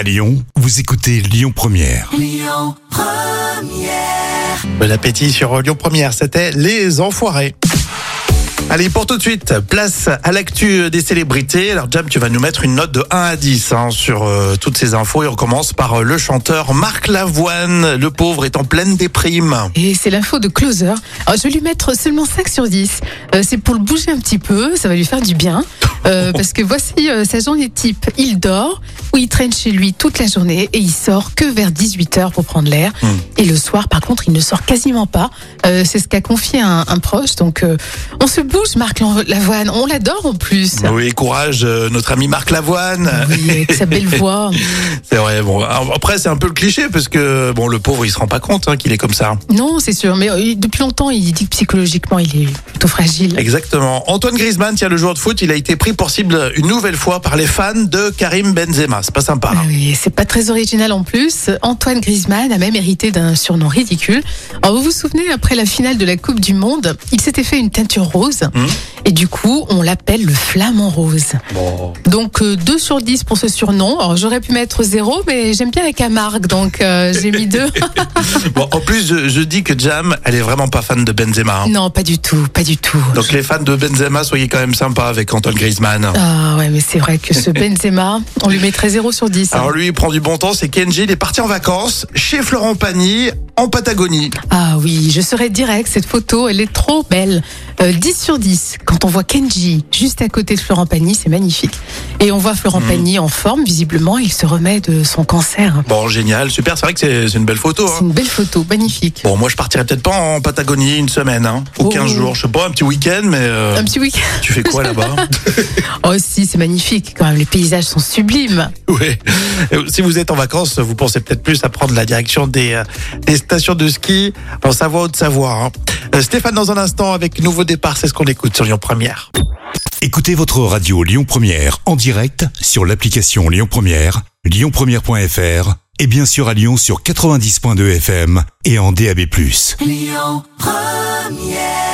À Lyon, vous écoutez Lyon Première. Lyon Première. Bon appétit sur Lyon Première, c'était Les Enfoirés. Allez, pour tout de suite, place à l'actu des célébrités. Alors Jam, tu vas nous mettre une note de 1 à 10 sur toutes ces infos. Et on commence par le chanteur Marc Lavoine. Le pauvre est en pleine déprime. Et c'est l'info de Closer. Alors, je vais lui mettre seulement 5 sur 10. C'est pour le bouger un petit peu, ça va lui faire du bien. Parce que voici sa journée type. Il dort ou il traîne chez lui toute la journée et il sort que vers 18h pour prendre l'air. Et le soir, par contre, il ne sort quasiment pas. C'est ce qu'a confié un proche. Donc, on se bouge. Marc Lavoine, on l'adore en plus. Oui, courage, notre ami Marc Lavoine. Oui, avec sa belle voix. C'est vrai, bon, après c'est un peu le cliché parce que bon, le pauvre il se rend pas compte qu'il est comme ça. Non, c'est sûr, mais depuis longtemps il dit que psychologiquement il est plutôt fragile. Exactement. Antoine Griezmann, le joueur de foot, il a été pris pour cible une nouvelle fois par les fans de Karim Benzema. C'est pas sympa. Oui, c'est pas très original en plus. Antoine Griezmann a même hérité d'un surnom ridicule. Alors, vous vous souvenez, après la finale de la Coupe du Monde, il s'était fait une teinture rose. Et du coup, on l'appelle le flamant rose. Bon. Donc, 2 sur 10 pour ce surnom. Alors, j'aurais pu mettre 0, mais j'aime bien la Camargue, donc j'ai mis 2. Bon, en plus, je dis que Jam, elle est vraiment pas fan de Benzema. Non, pas du tout, pas du tout. Donc, les fans de Benzema, soyez quand même sympas avec Antoine Griezmann. Ah ouais, mais c'est vrai que ce Benzema, on lui mettrait 0 sur 10. Alors, lui, il prend du bon temps, c'est Kenji, il est parti en vacances chez Florent Pagny, en Patagonie. Ah oui, je serai direct, cette photo, elle est trop belle. 10 sur 10, quand on voit Kenji juste à côté de Florent Pagny, c'est magnifique. Et on voit Florent Pagny en forme, visiblement, il se remet de son cancer. Bon, génial, super, c'est vrai que c'est une belle photo. C'est une belle photo, magnifique. Bon, moi je partirais peut-être pas en Patagonie une semaine, ou 15 jours, je sais pas, un petit week-end, mais... un petit week-end. Tu fais quoi là-bas? Oh si, c'est magnifique, quand même, les paysages sont sublimes. Oui, si vous êtes en vacances, vous pensez peut-être plus à prendre la direction des stations de ski en Savoie-Haute-Savoie. Stéphane, dans un instant, avec Nouveau Départ, c'est ce qu'on écoute sur Lyon Première. Écoutez votre radio Lyon Première en direct sur l'application Lyon Première, lyonpremiere.fr et bien sûr à Lyon sur 90.2 FM et en DAB+. Lyon Première.